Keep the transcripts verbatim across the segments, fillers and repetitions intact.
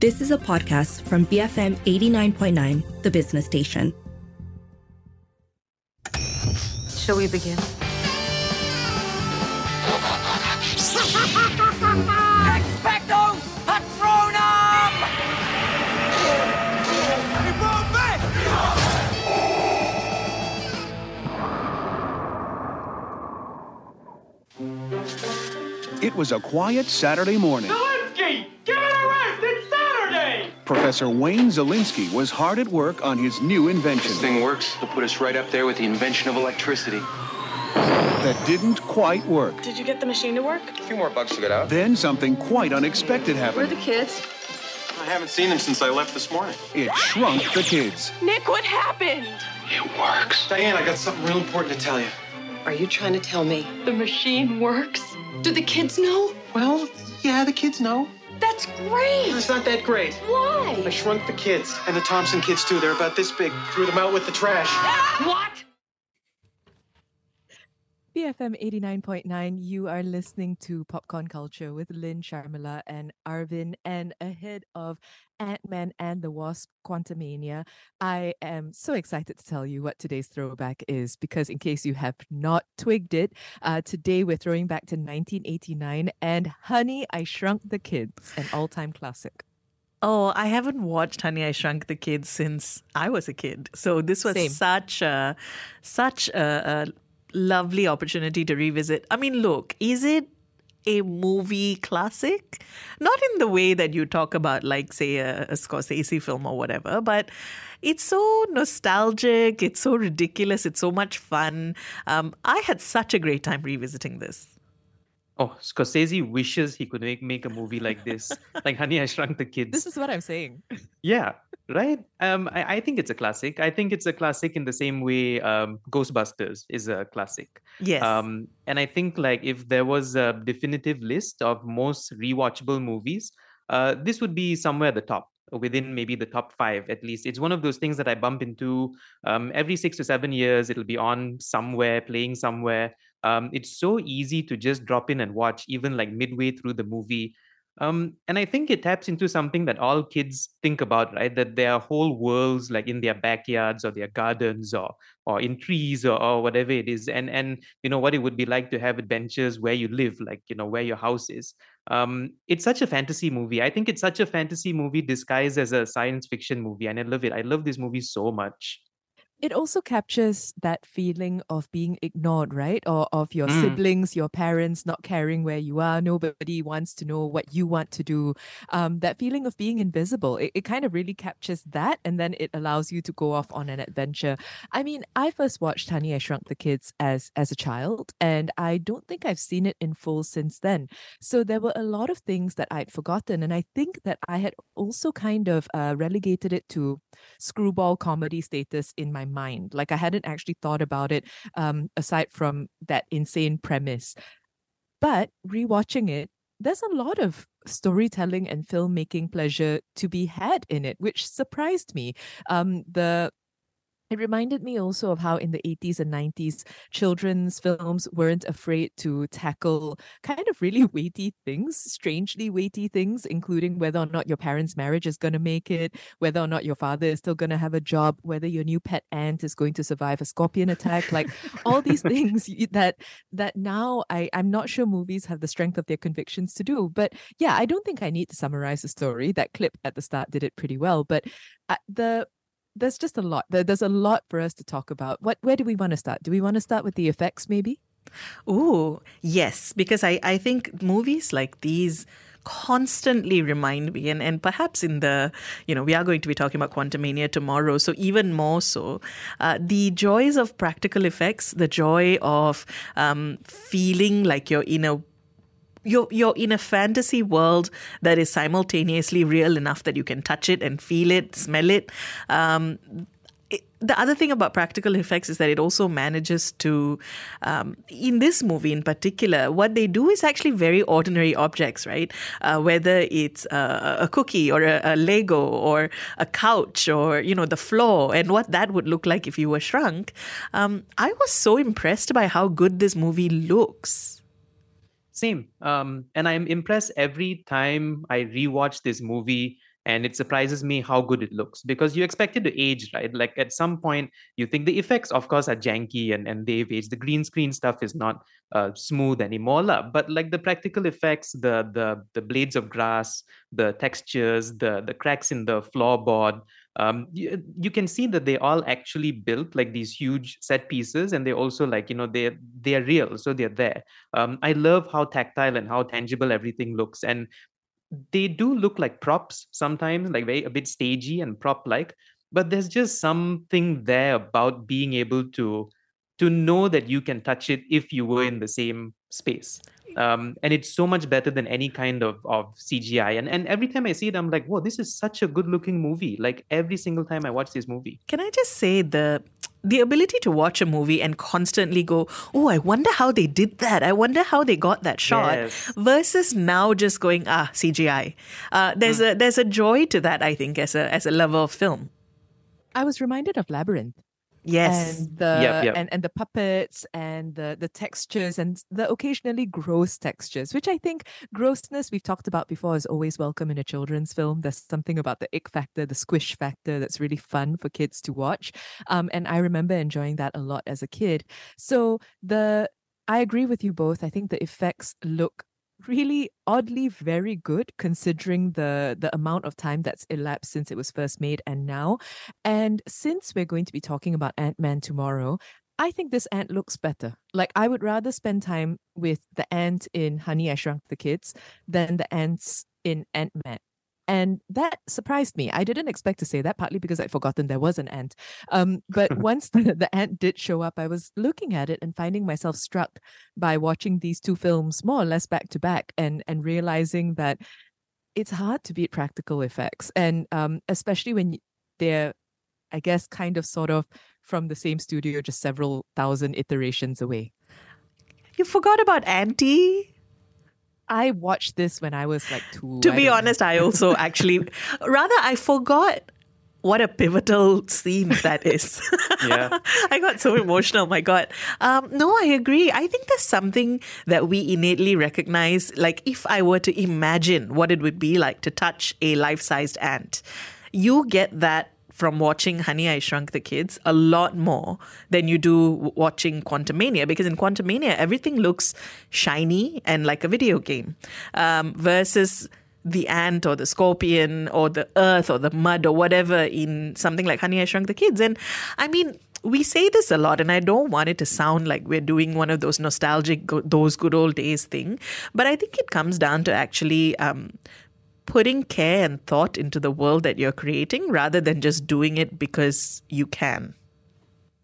This is a podcast from B F M eighty-nine point nine, the business station. Shall we begin? Expecto Patronum! It won't be! It was a quiet Saturday morning. Zelensky! Give it a rest! It's Saturday! Professor Wayne Zelinsky was hard at work on his new invention. This thing works. It'll put us right up there with the invention of electricity. That didn't quite work. Did you get the machine to work? A few more bugs to get out. Then something quite unexpected happened. Where are the kids? I haven't seen them since I left this morning. It shrunk the kids. Nick, what happened? It works. Diane, I got something real important to tell you. Are you trying to tell me the machine works? Do the kids know? Well, yeah, the kids know. That's great. It's not that great. Why? I shrunk the kids, and the Thompson kids, too. They're about this big. Threw them out with the trash. Ah! What? B F M eighty-nine point nine, you are listening to Popcorn Culture with Lynn Sharmila and Arvin. And ahead of Ant-Man and the Wasp Quantumania, I am so excited to tell you what today's throwback is, because in case you have not twigged it, uh, today we're throwing back to nineteen eighty-nine and Honey, I Shrunk the Kids, an all-time classic. Oh, I haven't watched Honey, I Shrunk the Kids since I was a kid. So this was Same. such a... Such a, a lovely opportunity to revisit. I mean, look, is it a movie classic? Not in the way that you talk about, like, say, a, a Scorsese film or whatever, but it's so nostalgic, it's so ridiculous, it's so much fun. Um, I had such a great time revisiting this. Oh, Scorsese wishes he could make, make a movie like this. Like Honey, I Shrunk the Kids. This is what I'm saying. Yeah, right? Um, I, I think it's a classic. I think it's a classic in the same way um, Ghostbusters is a classic. Yes. Um, and I think, like, if there was a definitive list of most rewatchable movies, uh, this would be somewhere at the top, within maybe the top five at least. It's one of those things that I bump into um, every six to seven years. It'll be on somewhere, playing somewhere. Um, it's so easy to just drop in and watch, even like midway through the movie. Um, and I think it taps into something that all kids think about, right? That there are whole worlds, like in their backyards or their gardens or or in trees or, or whatever it is. And, and, you know, what it would be like to have adventures where you live, like, you know, where your house is. Um, it's such a fantasy movie. I think it's such a fantasy movie disguised as a science fiction movie. And I love it. I love this movie so much. It also captures that feeling of being ignored, right? Or of your mm. siblings, your parents not caring where you are. Nobody wants to know what you want to do. Um, that feeling of being invisible, it, it kind of really captures that. And then it allows you to go off on an adventure. I mean, I first watched Honey, I Shrunk the Kids as, as a child, and I don't think I've seen it in full since then. So there were a lot of things that I'd forgotten. And I think that I had also kind of uh, relegated it to screwball comedy status in my mind. Like, I hadn't actually thought about it um, aside from that insane premise. But rewatching it, there's a lot of storytelling and filmmaking pleasure to be had in it, which surprised me. Um, the It reminded me also of how in the eighties and nineties, children's films weren't afraid to tackle kind of really weighty things, strangely weighty things, including whether or not your parents' marriage is going to make it, whether or not your father is still going to have a job, whether your new pet ant is going to survive a scorpion attack, like all these things that that now I, I'm not sure movies have the strength of their convictions to do. But yeah, I don't think I need to summarize the story. That clip at the start did it pretty well. But the There's just a lot. There's a lot for us to talk about. What? Where do we want to start? Do we want to start with the effects, maybe? Oh, yes, because I, I think movies like these constantly remind me, and, and perhaps in the, you know, we are going to be talking about Quantumania tomorrow, so even more so, uh, the joys of practical effects, the joy of um, feeling like you're in a You're, you're in a fantasy world that is simultaneously real enough that you can touch it and feel it, smell it. Um, it the other thing about practical effects is that it also manages to, um, in this movie in particular, what they do is actually very ordinary objects, right? Uh, whether it's a, a cookie or a, a Lego or a couch or, you know, the floor and what that would look like if you were shrunk. Um, I was so impressed by how good this movie looks. Same. Um, and I'm impressed every time I rewatch this movie And it surprises me how good it looks, because you expect it to age, right? Like at some point, you think the effects, of course, are janky and, and they've aged. The green screen stuff is not uh, smooth anymore. But like the practical effects, the the the blades of grass, the textures, the, the cracks in the floorboard, um, you, you can see that they all actually built like these huge set pieces. And they also like, you know, they, they're real. So they're there. Um, I love how tactile and how tangible everything looks. And they do look like props sometimes, like very a bit stagey and prop-like, but there's just something there about being able to to know that you can touch it if you were in the same space. Um, and it's so much better than any kind of, of C G I. And and every time I see it, I'm like, whoa, this is such a good-looking movie. Like every single time I watch this movie. Can I just say the... the ability to watch a movie and constantly go, oh, I wonder how they did that. I wonder how they got that shot. Yes. Versus now just going, ah, C G I. Uh, there's mm. a there's a joy to that, I think, as a as a lover of film. I was reminded of Labyrinth. Yes. And the yep, yep. And, and the puppets and the, the textures and the occasionally gross textures, which I think grossness we've talked about before is always welcome in a children's film. There's something about the ick factor, the squish factor that's really fun for kids to watch. Um, and I remember enjoying that a lot as a kid. So the I agree with you both. I think the effects look really oddly very good considering the the amount of time that's elapsed since it was first made and now. And since we're going to be talking about Ant-Man tomorrow, I think this ant looks better. Like I would rather spend time with the ant in Honey, I Shrunk the Kids than the ants in Ant-Man. And that surprised me. I didn't expect to say that, partly because I'd forgotten there was an ant. Um, but once the, the ant did show up, I was looking at it and finding myself struck by watching these two films more or less back to back and, and realizing that it's hard to beat practical effects. And um, especially when they're, I guess, kind of sort of from the same studio, just several thousand iterations away. You forgot about Auntie. I watched this when I was like two. To I be honest, know. I also actually, rather I forgot what a pivotal scene that is. Yeah. I got so emotional, my God. Um, no, I agree. I think there's something that we innately recognize. Like if I were to imagine what it would be like to touch a life-sized ant, you get that from watching Honey, I Shrunk the Kids a lot more than you do watching Quantumania, because in Quantumania, everything looks shiny and like a video game um, versus the ant or the scorpion or the earth or the mud or whatever in something like Honey, I Shrunk the Kids. And I mean, we say this a lot, and I don't want it to sound like we're doing one of those nostalgic, go- those good old days thing, but I think it comes down to actually... Um, putting care and thought into the world that you're creating rather than just doing it because you can.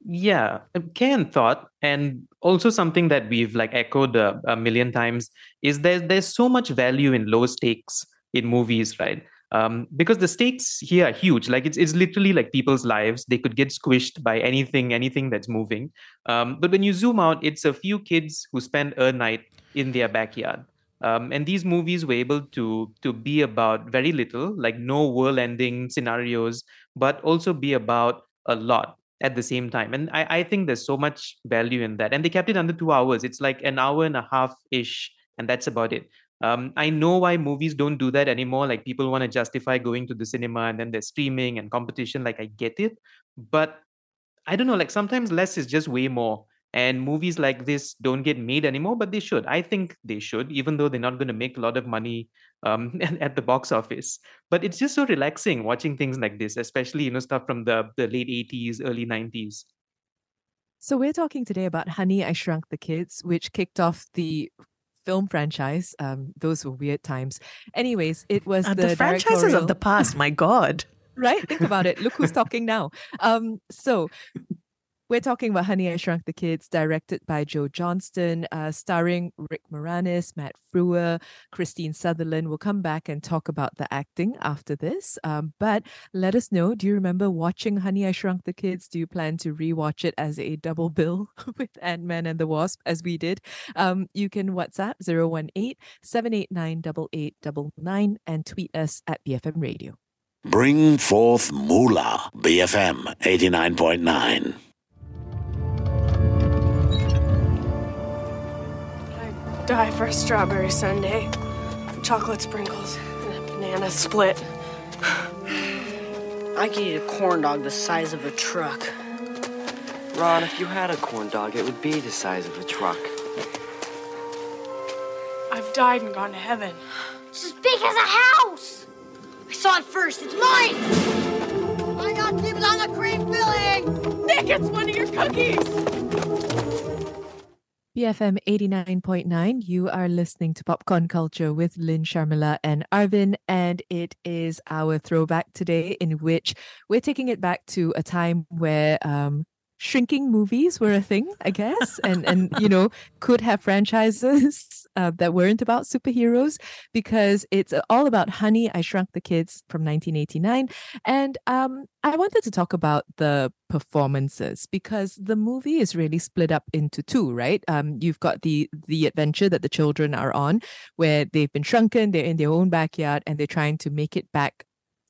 Yeah, care and thought. And also something that we've like echoed a, a million times is there's, there's so much value in low stakes in movies, right? Um, because the stakes here are huge. Like it's it's literally like people's lives. They could get squished by anything, anything that's moving. Um, but when you zoom out, it's a few kids who spend a night in their backyard. Um, and these movies were able to to be about very little, like no world-ending scenarios, but also be about a lot at the same time. And I, I think there's so much value in that. And they kept it under two hours. It's like an hour and a half-ish, and that's about it. Um, I know why movies don't do that anymore. Like people want to justify going to the cinema and then there's streaming and competition. Like I get it. But I don't know, like sometimes less is just way more. And movies like this don't get made anymore, but they should. I think they should, even though they're not going to make a lot of money um, at the box office. But it's just so relaxing watching things like this, especially, you know, stuff from the, the late eighties, early nineties. So we're talking today about Honey, I Shrunk the Kids, which kicked off the film franchise. Um, those were weird times. Anyways, it was uh, the, the franchises directorial... of the past. My God. Right? Think about it. Look who's talking now. Um, so... We're talking about Honey, I Shrunk the Kids, directed by Joe Johnston, uh, starring Rick Moranis, Matt Frewer, Christine Sutherland. We'll come back and talk about the acting after this. Um, but let us know, do you remember watching Honey, I Shrunk the Kids? Do you plan to rewatch it as a double bill with Ant-Man and the Wasp, as we did? Um, you can WhatsApp zero one eight, seven eight nine, eight eight nine nine and tweet us at B F M Radio. Bring forth Moolah, B F M eighty-nine point nine. Die for a strawberry sundae, chocolate sprinkles, and a banana split. I could eat a corn dog the size of a truck. Ron, if you had a corn dog, it would be the size of a truck. I've died and gone to heaven. It's as big as a house! I saw it first. It's mine! I got dibs on the cream filling! Nick, it's one of your cookies! B F M eighty-nine point nine, you are listening to Popcorn Culture with Lynn Sharmila and Arvin, and it is our throwback today, in which we're taking it back to a time where um, shrinking movies were a thing, I guess, and, and you know, could have franchises uh, that weren't about superheroes, because it's all about Honey, I Shrunk the Kids from nineteen eighty-nine. And um, I wanted to talk about the performances, because the movie is really split up into two, right? Um, you've got the the adventure that the children are on, where they've been shrunken, they're in their own backyard, and they're trying to make it back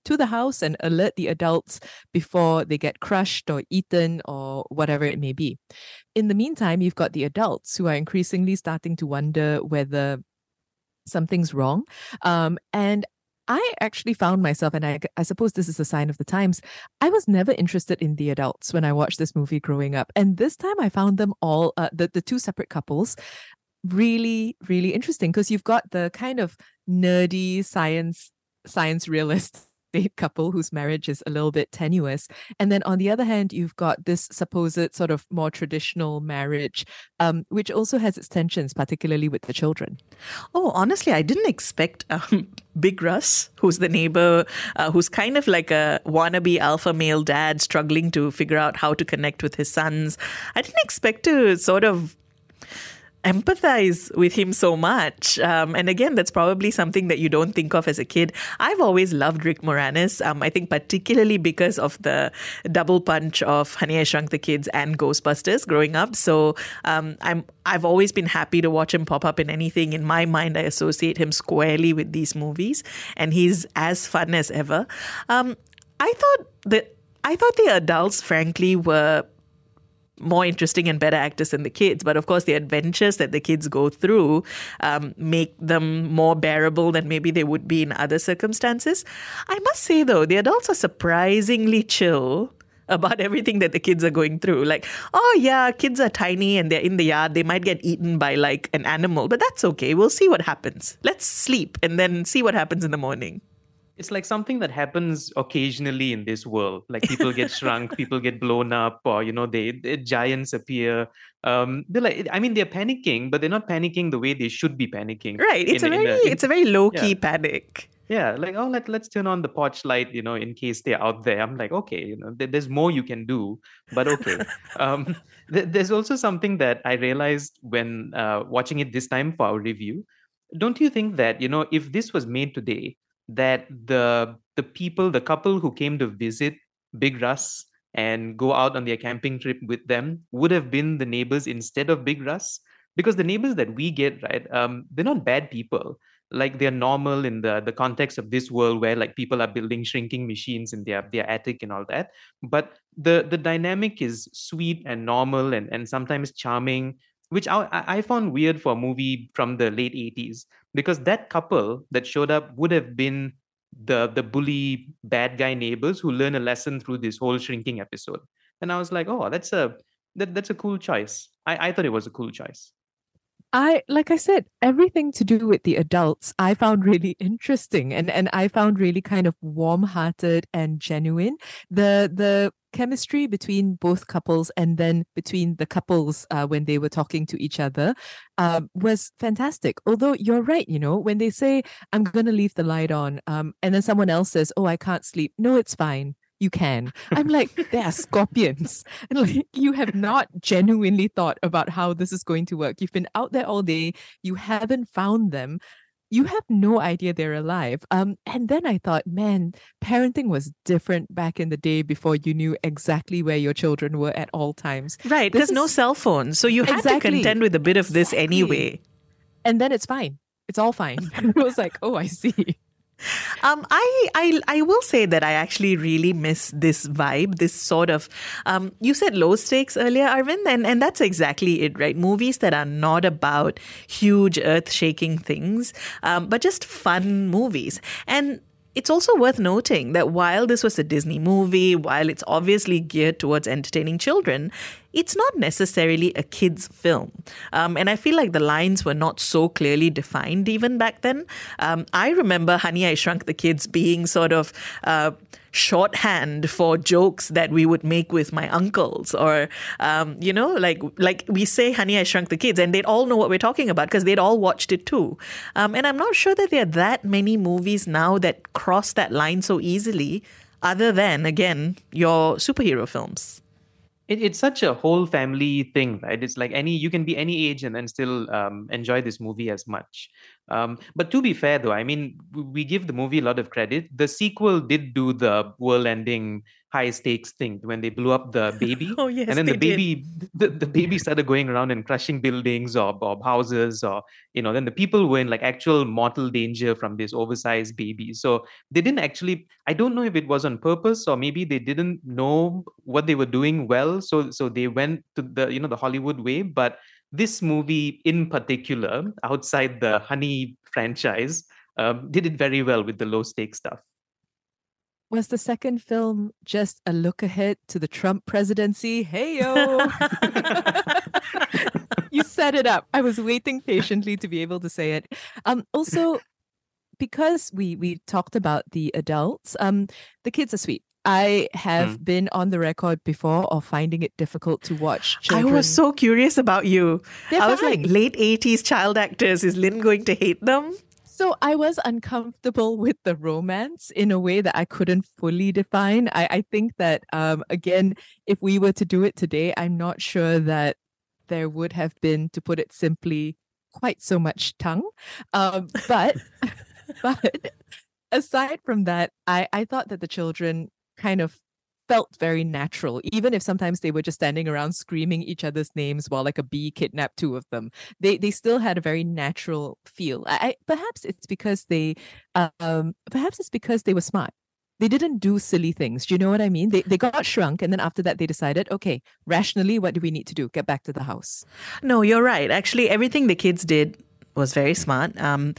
to the house and alert the adults before they get crushed or eaten or whatever it may be. In the meantime, you've got the adults who are increasingly starting to wonder whether something's wrong. Um, and I actually found myself, and I, I suppose this is a sign of the times, I was never interested in the adults when I watched this movie growing up. And this time I found them all, uh, the, the two separate couples, really, really interesting, because you've got the kind of nerdy science, science realist couple whose marriage is a little bit tenuous. And then on the other hand, you've got this supposed sort of more traditional marriage, um, which also has its tensions, particularly with the children. Oh, honestly, I didn't expect um, Big Russ, who's the neighbor, uh, who's kind of like a wannabe alpha male dad struggling to figure out how to connect with his sons. I didn't expect to sort of empathize with him so much. Um, and again, that's probably something that you don't think of as a kid. I've always loved Rick Moranis, um, I think particularly because of the double punch of Honey, I Shrunk the Kids and Ghostbusters growing up. So um, I'm, I've always been happy to watch him pop up in anything. In my mind, I associate him squarely with these movies, and he's as fun as ever. Um, I thought that I thought the adults, frankly, were more interesting and better actors than the kids. But of course, the adventures that the kids go through um, make them more bearable than maybe they would be in other circumstances. I must say, though, the adults are surprisingly chill about everything that the kids are going through. Like, oh yeah, kids are tiny and they're in the yard. They might get eaten by like an animal, but that's okay. We'll see what happens. Let's sleep and then see what happens in the morning. It's like something that happens occasionally in this world. Like people get shrunk, people get blown up, or, you know, they, they giants appear. Um, they're like, I mean, they're panicking, but they're not panicking the way they should be panicking. Right. It's in, a very, in a, in, it's a very low key yeah. panic. Yeah. Like, oh, let, let's turn on the porch light, you know, in case they're out there. I'm like, okay, you know, there, there's more you can do, but okay. um, th- there's also something that I realized when uh, watching it this time for our review. Don't you think that, you know, if this was made today, that the the people, the couple who came to visit Big Russ and go out on their camping trip with them would have been the neighbors instead of Big Russ? Because the neighbors that we get, right, um, they're not bad people. Like they're normal in the, the context of this world where like people are building shrinking machines in their, their attic and all that. But the the dynamic is sweet and normal and, and sometimes charming, which I, I found weird for a movie from the late eighties, because that couple that showed up would have been the, the bully bad guy neighbors who learn a lesson through this whole shrinking episode. And I was like, oh, that's a that, that's a cool choice. I, I thought it was a cool choice. I, like I said, everything to do with the adults I found really interesting, and, and I found really kind of warm-hearted and genuine. The the chemistry between both couples, and then between the couples uh, when they were talking to each other uh, was fantastic. Although you're right, you know, when they say, I'm going to leave the light on, um, and then someone else says, oh, I can't sleep. No, it's fine. You can. I'm like, they are scorpions. And like, you have not genuinely thought about how this is going to work. You've been out there all day. You haven't found them. You have no idea they're alive. Um, and then I thought, man, parenting was different back in the day before you knew exactly where your children were at all times. Right. There's is... no cell phones. So you had exactly. to contend with a bit of this exactly. anyway. And then it's fine. It's all fine. It was like, oh, I see. Um, I, I I will say that I actually really miss this vibe, this sort of, um, you said low stakes earlier, Arvin, and, and that's exactly it, right? Movies that are not about huge earth-shaking things, um, but just fun movies. And It's also worth noting that while this was a Disney movie, while it's obviously geared towards entertaining children, it's not necessarily a kids' film. Um, and I feel like the lines were not so clearly defined even back then. Um, I remember Honey, I Shrunk the Kids being sort of uh, shorthand for jokes that we would make with my uncles. Or, um, you know, like like we say Honey, I Shrunk the Kids and they'd all know what we're talking about because they'd all watched it too. Um, and I'm not sure that there are that many movies now that cross that line so easily, other than, again, your superhero films. It, it's such a whole family thing, right? It's like any you can be any age and then still um, enjoy this movie as much. Um, but to be fair, though, I mean, we give the movie a lot of credit. The sequel did do the world-ending high-stakes thing when they blew up the baby. Oh, yes, and then the baby, the, the baby started going around and crushing buildings or, or houses, or, you know, then the people were in like actual mortal danger from this oversized baby. So they didn't actually, I don't know if it was on purpose or maybe they didn't know what they were doing well. So, so they went to the, you know, the Hollywood way, but this movie in particular, outside the Honey franchise, um, did it very well with the low-stake stuff. Was the second film just a look ahead to the Trump presidency? Hey-yo! You set it up. I was waiting patiently to be able to say it. Um, also, because we we talked about the adults, um, the kids are sweet. I have mm. been on the record before of finding it difficult to watch children. I was so curious about you. They're I was fine. Like, late eighties child actors, is Lynn going to hate them? So I was uncomfortable with the romance in a way that I couldn't fully define. I, I think that, um, again, if we were to do it today, I'm not sure that there would have been, to put it simply, quite so much tongue. Um, but, but aside from that, I, I thought that the children kind of felt very natural, even if sometimes they were just standing around screaming each other's names while like a bee kidnapped two of them. They they still had a very natural feel. I perhaps it's because they, um, perhaps it's because they were smart. They didn't do silly things. Do you know what I mean? They they got shrunk, and then after that, they decided, okay, rationally, what do we need to do? Get back to the house. No, you're right. Actually, everything the kids did was very smart. Um,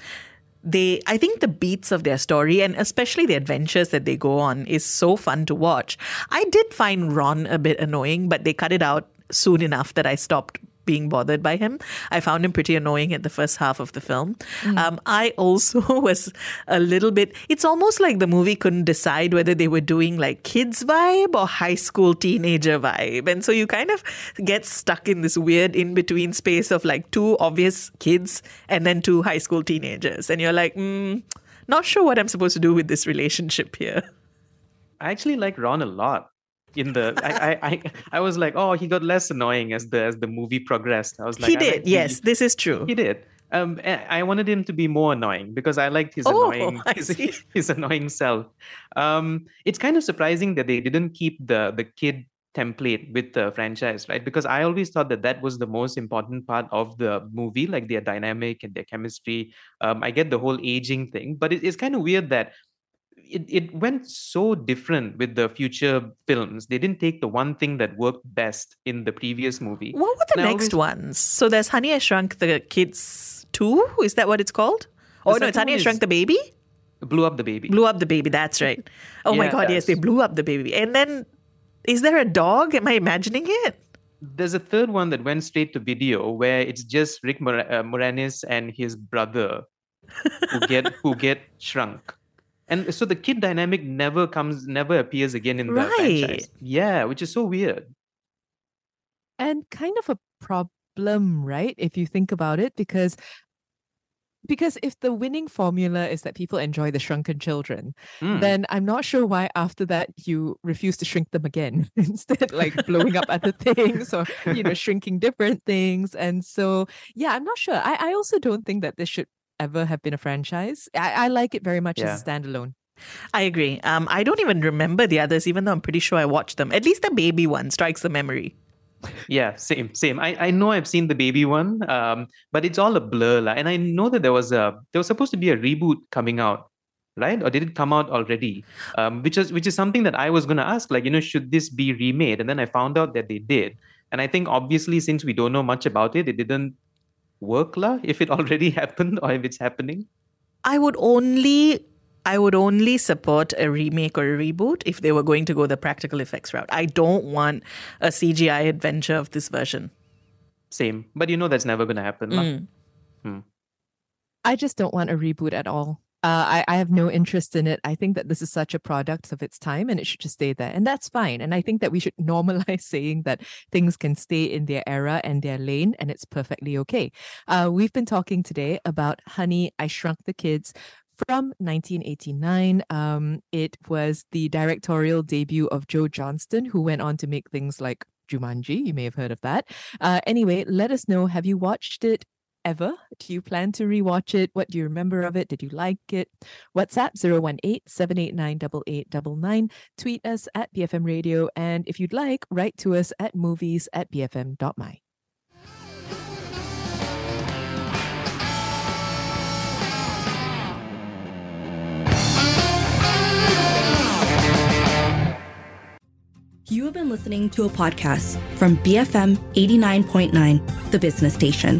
They, I think the beats of their story and especially the adventures that they go on is so fun to watch. I did find Ron a bit annoying, but they cut it out soon enough that I stopped being bothered by him. I found him pretty annoying at the first half of the film. Mm. Um, I also was a little bit, it's almost like the movie couldn't decide whether they were doing like kids vibe or high school teenager vibe. And so you kind of get stuck in this weird in-between space of like two obvious kids and then two high school teenagers. And you're like, mm, not sure what I'm supposed to do with this relationship here. I actually like Ron a lot. In the I, I I was like, oh, he got less annoying as the as the movie progressed. I was like, he did, like, yes, he, this is true. He did. Um, I wanted him to be more annoying because I liked his oh, annoying his, his annoying self. Um, it's kind of surprising that they didn't keep the the kid template with the franchise, right? Because I always thought that that was the most important part of the movie, like their dynamic and their chemistry. Um, I get the whole aging thing, but it, it's kind of weird that. It it went so different with the future films. They didn't take the one thing that worked best in the previous movie. What were the and next always... ones? So there's Honey, I Shrunk the Kids two? Is that what it's called? The oh, no, it's Honey, is... I Shrunk the Baby? Blew Up the Baby. Blew Up the Baby, that's right. Oh yeah, my God, yes, they blew up the baby. And then, is there a dog? Am I imagining it? There's a third one that went straight to video where it's just Rick Mor- uh, Moranis and his brother who get who get shrunk. And so the kid dynamic never comes, never appears again in the right. franchise. Yeah, which is so weird. And kind of a problem, right? If you think about it, because because if the winning formula is that people enjoy the shrunken children, mm. then I'm not sure why after that you refuse to shrink them again. Instead, like blowing up other things or, you know, shrinking different things. And so, yeah, I'm not sure. I, I also don't think that this should ever have been a franchise. I, I like it very much yeah. as a standalone. I agree. Um, I don't even remember the others, even though I'm pretty sure I watched them. At least the baby one strikes the memory. Yeah, same, same. I, I know I've seen the baby one, um, but it's all a blur. Like, and I know that there was a there was supposed to be a reboot coming out, right? Or did it come out already? Um, which is which is something that I was going to ask. Like, you know, should this be remade? And then I found out that they did. And I think obviously, since we don't know much about it, it didn't work la, if it already happened or if it's happening? I would only I would only support a remake or a reboot if they were going to go the practical effects route. I don't want a C G I adventure of this version. Same. But you know that's never going to happen. Mm. Hmm. I just don't want a reboot at all. Uh, I, I have no interest in it. I think that this is such a product of its time and it should just stay there. And that's fine. And I think that we should normalize saying that things can stay in their era and their lane, and it's perfectly okay. Uh, we've been talking today about Honey, I Shrunk the Kids, from nineteen eighty-nine. Um, it was the directorial debut of Joe Johnston, who went on to make things like Jumanji. You may have heard of that. Uh, anyway, let us know, have you watched it ever? Do you plan to rewatch it? What do you remember of it? Did you like it? WhatsApp zero one eight, seven eight nine, eight eight nine nine. Tweet us at B F M Radio. And if you'd like, write to us at movies at bfm.my. You have been listening to a podcast from B F M eighty-nine point nine, the business station.